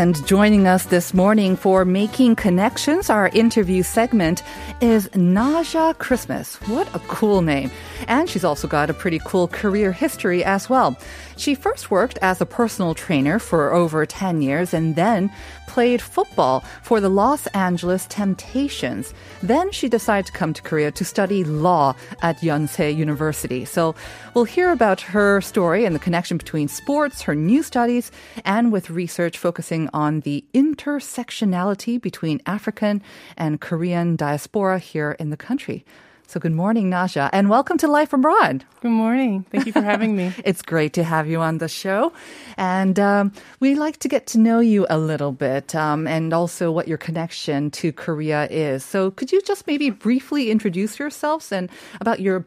And joining us this morning for Making Connections, our interview segment, is Naja Christmas. What a cool name. And she's also got a pretty cool career history as well. She first worked as a personal trainer for over 10 years and then played football for the Los Angeles Temptations. Then she decided to come to Korea to study law at Yonsei University. So we'll hear about her story and the connection between sports, her new studies, and with research focusing on the intersectionality between African and Korean diaspora here in the country. So good morning, Naja, and welcome to Life Abroad. Good morning. Thank you for having me. It's great to have you on the show. And we like to get to know you a little bit and also what your connection to Korea is. So could you just maybe briefly introduce yourselves and about your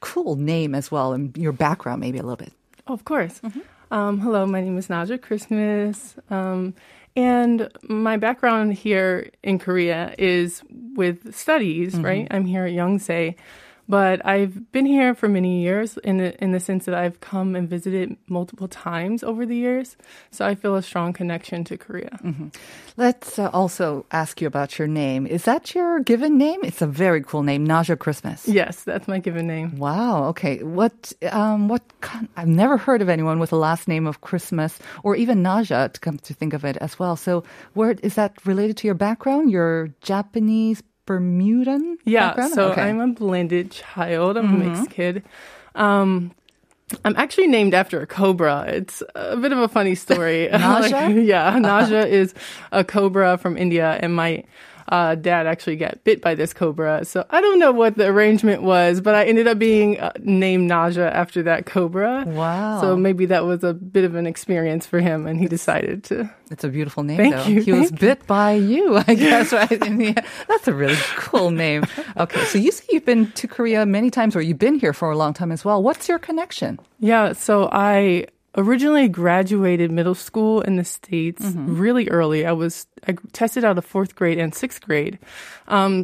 cool name as well and your background maybe a little bit? Oh, of course. Mm-hmm. Hello, my name is Naja Christmas. And my background here in Korea is with studies, mm-hmm. right? I'm here at Yonsei, but I've been here for many years in the sense that I've come and visited multiple times over the years. So I feel a strong connection to Korea. Mm-hmm. Let's also ask you about your name. Is that your given name? It's a very cool name, Naja Christmas. Yes, that's my given name. Wow. Okay. I've never heard of anyone with a last name of Christmas or even Naja, to come to think of it as well. So where is that related to your background? Your Japanese Bermudan background? So okay. I'm a blended child. I'm mm-hmm. a mixed kid. I'm actually named after a cobra. It's a bit of a funny story. Naja? Naja is a cobra from India, and my dad actually got bit by this cobra. So I don't know what the arrangement was, but I ended up being named Naja after that cobra. Wow. So maybe that was a bit of an experience for him, and he decided to. It's a beautiful name, Thank though. You. He Thank was bit you. By you, I guess, right? That's a really cool name. Okay, so you say you've been to Korea many times, or you've been here for a long time as well. What's your connection? Yeah, so I originally graduated middle school in the States mm-hmm. really early. I tested out of 4th grade and 6th grade.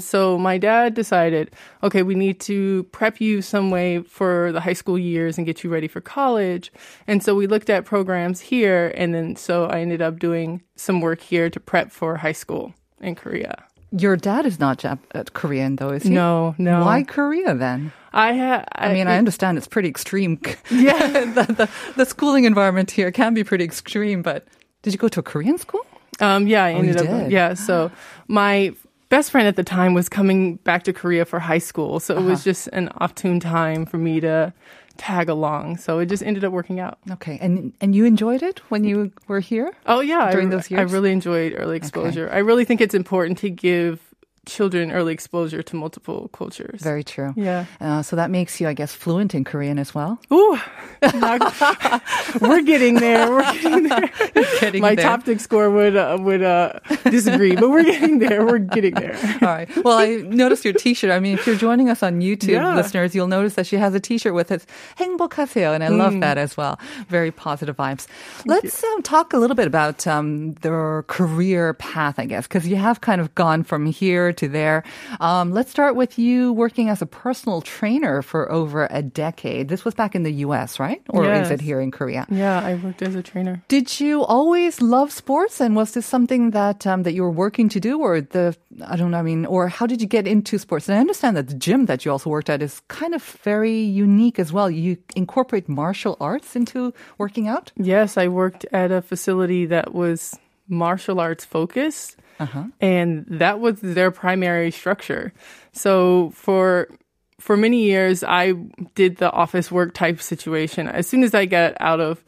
So my dad decided, okay, we need to prep you some way for the high school years and get you ready for college. And so we looked at programs here. And then so I ended up doing some work here to prep for high school in Korea. Your dad is not Korean, though, is he? No. Why Korea, then? I understand it's pretty extreme. Yeah. the schooling environment here can be pretty extreme, but did you go to a Korean school? I ended up. Did? Yeah, so my best friend at the time was coming back to Korea for high school, so it was just an opportune time for me to tag along. So it just ended up working out. Okay. And you enjoyed it when you were here? Oh, yeah. During those years? I really enjoyed early exposure. Okay. I really think it's important to give children early exposure to multiple cultures. Very true. Yeah. So that makes you, I guess, fluent in Korean as well? Ooh. We're getting there. My Toptic score would disagree, but we're getting there. We're getting there. All right. Well, I noticed your t-shirt. I mean, if you're joining us on YouTube, listeners, you'll notice that she has a t-shirt with it, Hangbo Cafe, and I love that as well. Very positive vibes. Let's talk a little bit about their career path, I guess, because you have kind of gone from here to there. Let's start with you working as a personal trainer for over a decade. This was back in the U.S., right? Or yes. Is it here in Korea? Yeah, I worked as a trainer. Did you always love sports? And was this something that you were working to do? Or how did you get into sports? And I understand that the gym that you also worked at is kind of very unique as well. You incorporate martial arts into working out? Yes, I worked at a facility that was martial arts focused. Uh-huh. And that was their primary structure. So for many years, I did the office work type situation. As soon as I got out of,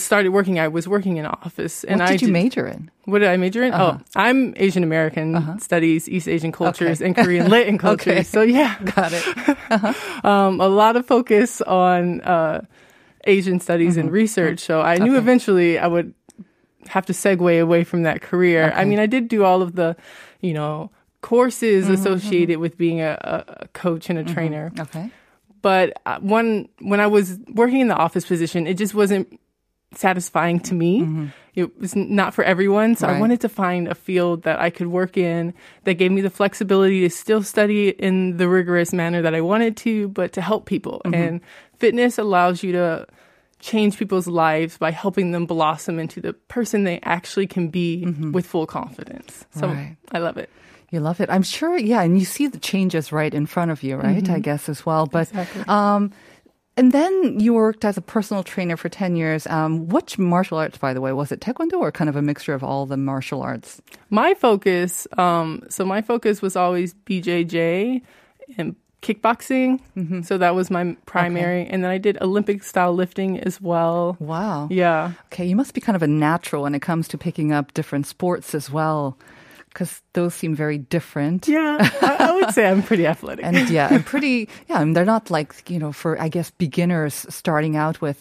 started working, I was working in office. And what did you major in? What did I major in? Uh-huh. Oh, I'm Asian American studies, East Asian cultures, and Korean lit and cultures. Okay. So yeah. Got it. Uh-huh. A lot of focus on Asian studies and research. So I knew eventually I would have to segue away from that career. Okay. I mean, I did do all of the, courses associated with being a coach and a trainer. Okay. But when I was working in the office position, it just wasn't satisfying to me. It was not for everyone. So I wanted to find a field that I could work in that gave me the flexibility to still study in the rigorous manner that I wanted to, but to help people. And fitness allows you to change people's lives by helping them blossom into the person they actually can be with full confidence. So I love it. You love it. I'm sure, yeah, and you see the changes right in front of you, right? I guess as well. But and then you worked as a personal trainer for 10 years. Which martial arts, by the way? Was it Taekwondo or kind of a mixture of all the martial arts? My focus, my focus was always BJJ and kickboxing. So that was my primary. And then I did Olympic style lifting as well. Wow. Yeah. Okay. You must be kind of a natural when it comes to picking up different sports as well, because those seem very different. Yeah, I would say I'm pretty athletic. And yeah, I'm pretty, yeah, I mean, they're not like, you know, for, I guess, beginners starting out with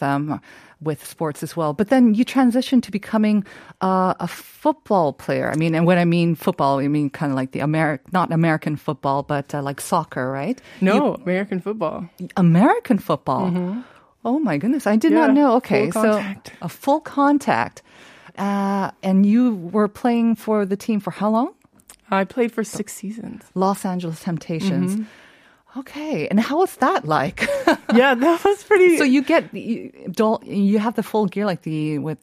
sports as well. But then you transition to becoming a football player. I mean, and when I mean football, I mean kind of like the not American football, but like soccer, right? No, American football. American football. Oh my goodness, I did not know. Okay, full contact. So a full contact. And you were playing for the team for how long? I played for 6 seasons. Los Angeles Temptations. Okay. And how was that like? Yeah, that was pretty... So you get... You have the full gear like the... with.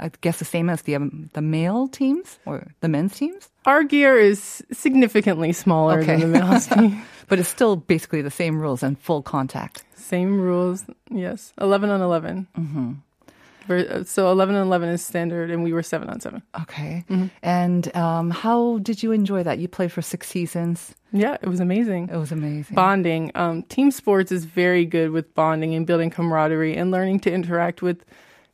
I guess the same as the male teams or the men's teams? Our gear is significantly smaller than the male's team. But it's still basically the same rules and full contact. Same rules, yes. 11 on 11. So 11 on 11 is standard, and we were 7 on 7. Okay. And how did you enjoy that? You played for 6 seasons. Yeah, it was amazing. It was amazing. Bonding. Team sports is very good with bonding and building camaraderie and learning to interact with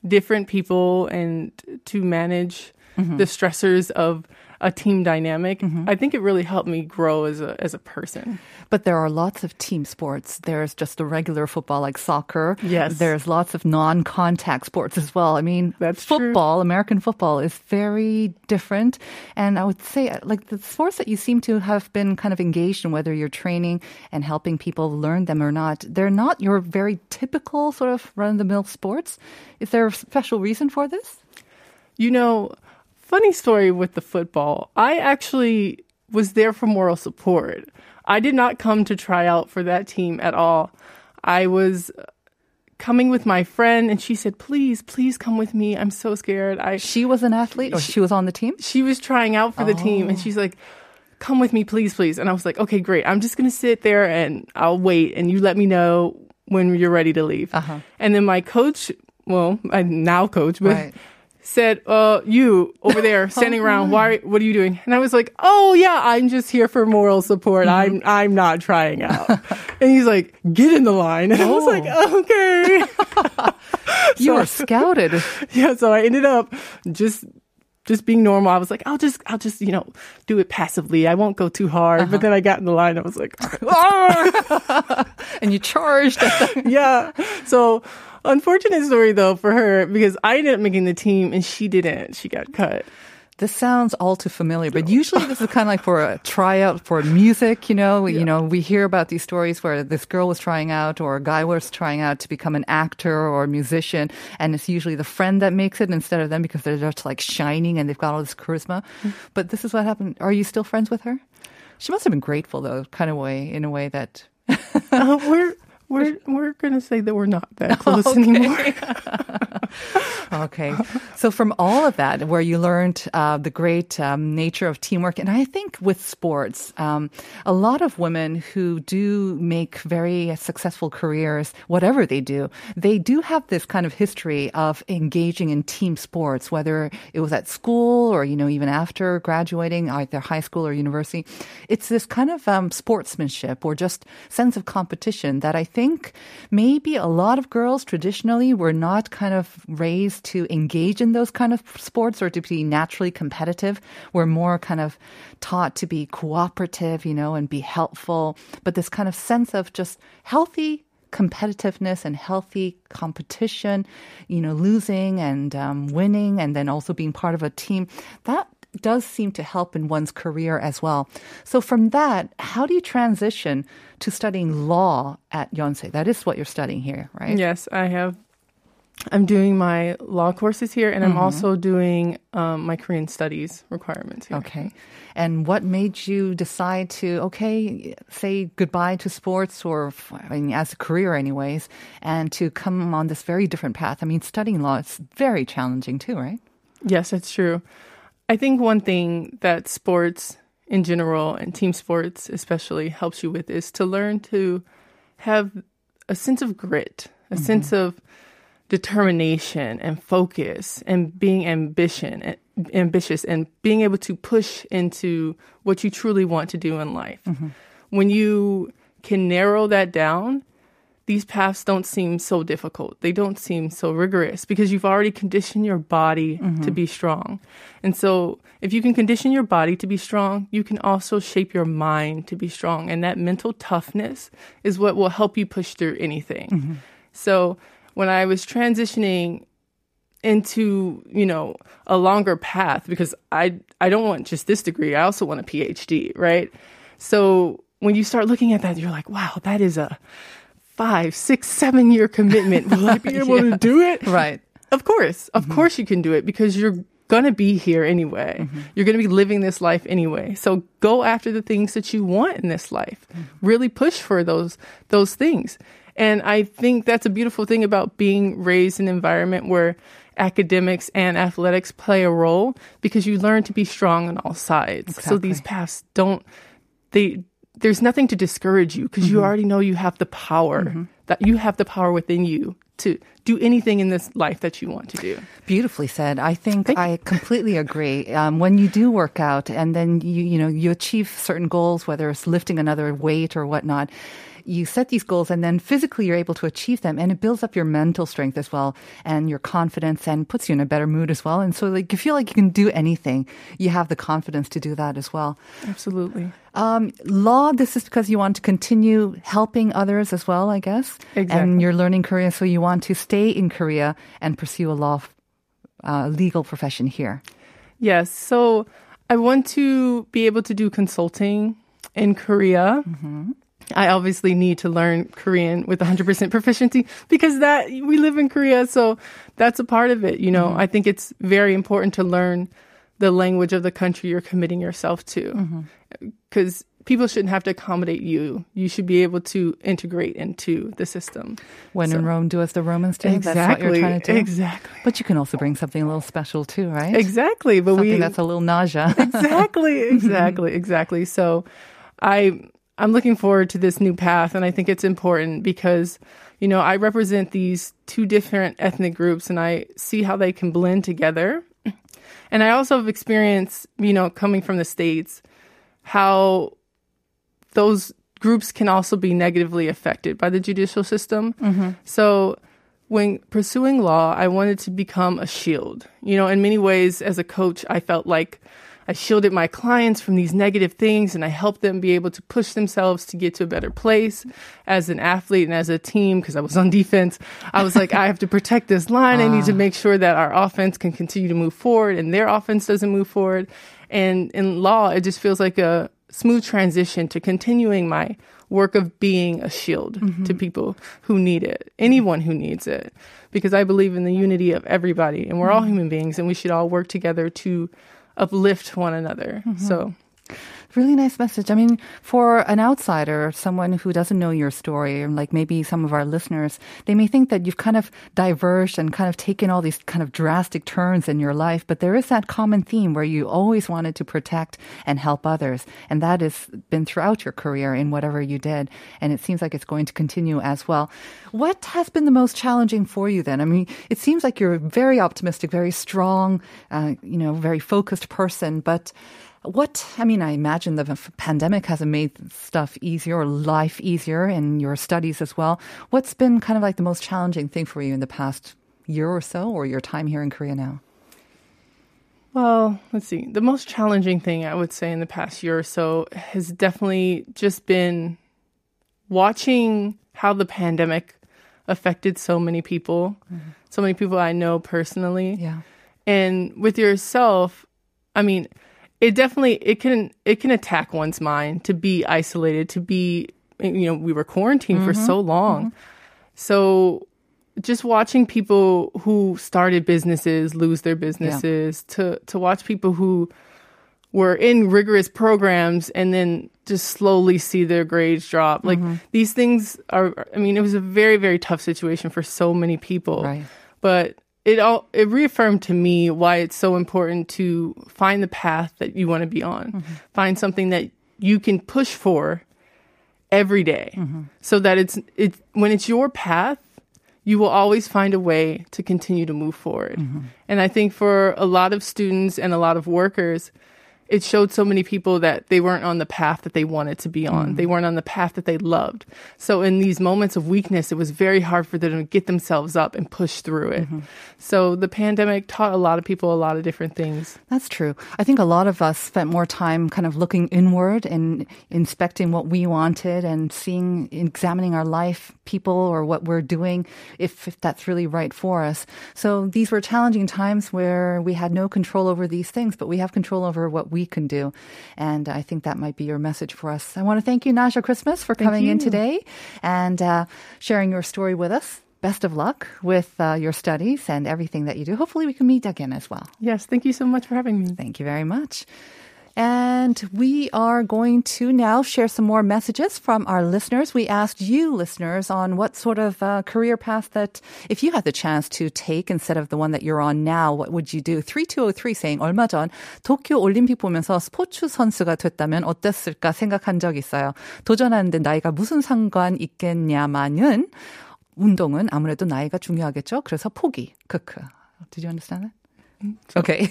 different people and to manage the stressors of a team dynamic. I think it really helped me grow as a person. But there are lots of team sports. There's just the regular football like soccer. Yes. There's lots of non-contact sports as well. I mean, that's football, true. American football is very different. And I would say like the sports that you seem to have been kind of engaged in, whether you're training and helping people learn them or not, they're not your very typical sort of run-of-the-mill sports. Is there a special reason for this? You know... Funny story with the football. I actually was there for moral support. I did not come to try out for that team at all. I was coming with my friend, and she said, please come with me. I'm so scared. She was an athlete, or she was on the team? She was trying out for the team, and she's like, come with me, please. And I was like, okay, great. I'm just going to sit there, and I'll wait, and you let me know when you're ready to leave. And then my coach, well, I'm now coach, but... Right. said, you over there standing around, what are you doing? And I was like, oh yeah, I'm just here for moral support. I'm not trying out. And he's like, get in the line. And I was like, okay. You were scouted. Yeah. So I ended up just being normal. I was like, I'll just, you know, do it passively. I won't go too hard. But then I got in the line. I was like, oh! And you charged. Yeah. So, unfortunate story, though, for her, because I ended up making the team, and she didn't. She got cut. This sounds all too familiar, but usually this is kind of like for a tryout for music, you know? Yeah. You know, we hear about these stories where this girl was trying out or a guy was trying out to become an actor or a musician, and it's usually the friend that makes it instead of them because they're just like shining and they've got all this charisma. But this is what happened. Are you still friends with her? She must have been grateful, though, kind of way, in a way that... We're going to say that we're not that close anymore. Okay. So from all of that, where you learned the great nature of teamwork, and I think with sports, a lot of women who do make very successful careers, whatever they do have this kind of history of engaging in team sports, whether it was at school or, you know, even after graduating, either high school or university. It's this kind of sportsmanship or just sense of competition that I think maybe a lot of girls traditionally were not kind of raised to engage in those kind of sports or to be naturally competitive. We're more kind of taught to be cooperative, you know, and be helpful. But this kind of sense of just healthy competitiveness and healthy competition, you know, losing and winning and then also being part of a team, that does seem to help in one's career as well. So from that, how do you transition to studying law at Yonsei? That is what you're studying here, right? Yes, I have. I'm doing my law courses here, and I'm also doing my Korean studies requirements here. Okay. And what made you decide to, say goodbye to sports as a career anyways, and to come on this very different path? I mean, studying law is very challenging too, right? Yes, it's true. I think one thing that sports in general and team sports especially helps you with is to learn to have a sense of grit, a sense of determination and focus and being ambitious and being able to push into what you truly want to do in life. When you can narrow that down, these paths don't seem so difficult. They don't seem so rigorous because you've already conditioned your body to be strong. And so if you can condition your body to be strong, you can also shape your mind to be strong. And that mental toughness is what will help you push through anything. So when I was transitioning into, a longer path, because I don't want just this degree, I also want a PhD, right? So when you start looking at that, you're like, wow, that is a 5, 6, 7 year commitment. Will I be able to do it? Right. Of course. Of course you can do it because you're going to be here anyway. You're going to be living this life anyway. So go after the things that you want in this life. Really push for those things. And I think that's a beautiful thing about being raised in an environment where academics and athletics play a role because you learn to be strong on all sides. Exactly. So these paths there's nothing to discourage you because you already know you have the power, that you have the power within you to do anything in this life that you want to do. Beautifully said. I think I completely agree. When you do work out and then you achieve certain goals, whether it's lifting another weight or whatnot, you set these goals and then physically you're able to achieve them, and it builds up your mental strength as well and your confidence and puts you in a better mood as well. And so you feel like you can do anything. You have the confidence to do that as well. Absolutely. Law, this is because you want to continue helping others as well, I guess. Exactly. And you're learning Korean, so you want to stay in Korea and pursue a legal profession here. Yes. So I want to be able to do consulting in Korea. I obviously need to learn Korean with 100% proficiency because we live in Korea, so that's a part of it. I think it's very important to learn the language of the country you're committing yourself to because people shouldn't have to accommodate you. You should be able to integrate into the system. When in Rome, do as the Romans do. Exactly. That's what you're trying to do. Exactly. But you can also bring something a little special too, right? Exactly. But something that's a little naja. Exactly. So I'm looking forward to this new path, and I think it's important because, I represent these two different ethnic groups, and I see how they can blend together. And I also have experienced, coming from the States, how those groups can also be negatively affected by the judicial system. So when pursuing law, I wanted to become a shield. In many ways, as a coach, I felt like I shielded my clients from these negative things, and I helped them be able to push themselves to get to a better place as an athlete and as a team, because I was on defense. I was like, I have to protect this line. I need to make sure that our offense can continue to move forward and their offense doesn't move forward. And in law, it just feels like a smooth transition to continuing my work of being a shield to people who need it, anyone who needs it, because I believe in the unity of everybody, and we're all human beings, and we should all work together to uplift one another. So really nice message. I mean, for an outsider, someone who doesn't know your story, like maybe some of our listeners, they may think that you've kind of diverged and kind of taken all these kind of drastic turns in your life, but there is that common theme where you always wanted to protect and help others. And that has been throughout your career in whatever you did. And it seems like it's going to continue as well. What has been the most challenging for you then? I mean, it seems like you're very optimistic, very strong, very focused person, but I imagine the pandemic hasn't made stuff easier or life easier, and your studies as well. What's been kind of like the most challenging thing for you in the past year or so, or your time here in Korea now? Well, let's see. The most challenging thing I would say in the past year or so has definitely just been watching how the pandemic affected so many people, so many people I know personally. Yeah. And with yourself, I mean, it definitely, it can attack one's mind to be isolated, to be, you know, we were quarantined for so long. So just watching people who started businesses lose their businesses, to watch people who were in rigorous programs and then just slowly see their grades drop. Like, these things are, I mean, it was a very, very tough situation for so many people. Right. But it reaffirmed to me why it's so important to find the path that you want to be on. Find something that you can push for every day, so that it's when it's your path, you will always find a way to continue to move forward. And I think for a lot of students and a lot of workers, it showed so many people that they weren't on the path that they wanted to be on. They weren't on the path that they loved. So in these moments of weakness, it was very hard for them to get themselves up and push through it. So the pandemic taught a lot of people a lot of different things. That's true. I think a lot of us spent more time kind of looking inward and inspecting what we wanted and seeing, examining our life, people, or what we're doing, if that's really right for us. So these were challenging times where we had no control over these things, but we have control over what we can do. And I think that might be your message for us. I want to thank you, Naja Christmas, for coming in today and sharing your story with us. Best of luck with your studies and everything that you do. Hopefully we can meet again as well. Yes, thank you so much for having me. Thank you very much. And we are going to now share some more messages from our listeners. We asked you, listeners, on what sort of career path that, if you had the chance to take instead of the one that you're on now, what would you do? 3203 saying, 얼마 전 도쿄 올림픽 보면서 스포츠 선수가 됐다면 어땠을까 생각한 적 있어요. 도전하는데 나이가 무슨 상관 있겠냐마는 운동은 아무래도 나이가 중요하겠죠. 그래서 포기. 크크. Did you understand that? Okay.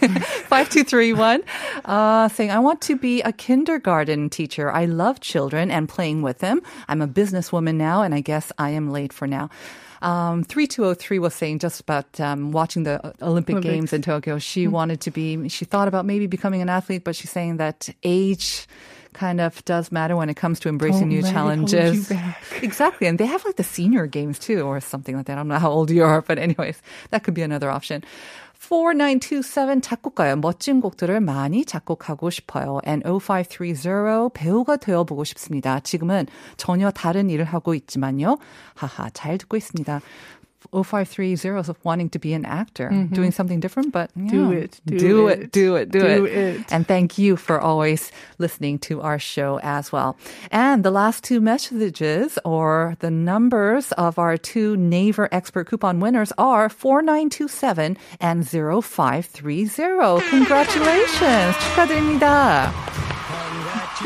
5231 saying, I want to be a kindergarten teacher. I love children and playing with them. I'm a businesswoman now, and I guess I am late for now. 3203 was saying just about watching the Olympic Games in Tokyo. She wanted to be, she thought about maybe becoming an athlete, but she's saying that age kind of does matter when it comes to embracing new challenges. Exactly. And they have like the senior games too, or something like that. I don't know how old you are, but anyways, that could be another option. 4927 작곡가요. 멋진 곡들을 많이 작곡하고 싶어요. And 0530 배우가 되어보고 싶습니다. 지금은 전혀 다른 일을 하고 있지만요. 하하, 잘 듣고 있습니다. 0530 is wanting to be an actor, doing something different, but yeah. Do it. And thank you for always listening to our show as well. And the last two messages or the numbers of our two Naver Expert coupon winners are 4927 and 0530. Congratulations. 축하드립니다.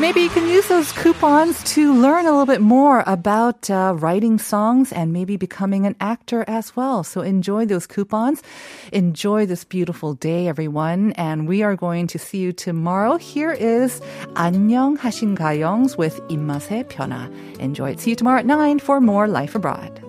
Maybe you can use those coupons to learn a little bit more about writing songs and maybe becoming an actor as well. So enjoy those coupons. Enjoy this beautiful day, everyone. And we are going to see you tomorrow. Here is 안녕하신가요 with 입맛의 변화. Enjoy it. See you tomorrow at 9 for more Life Abroad.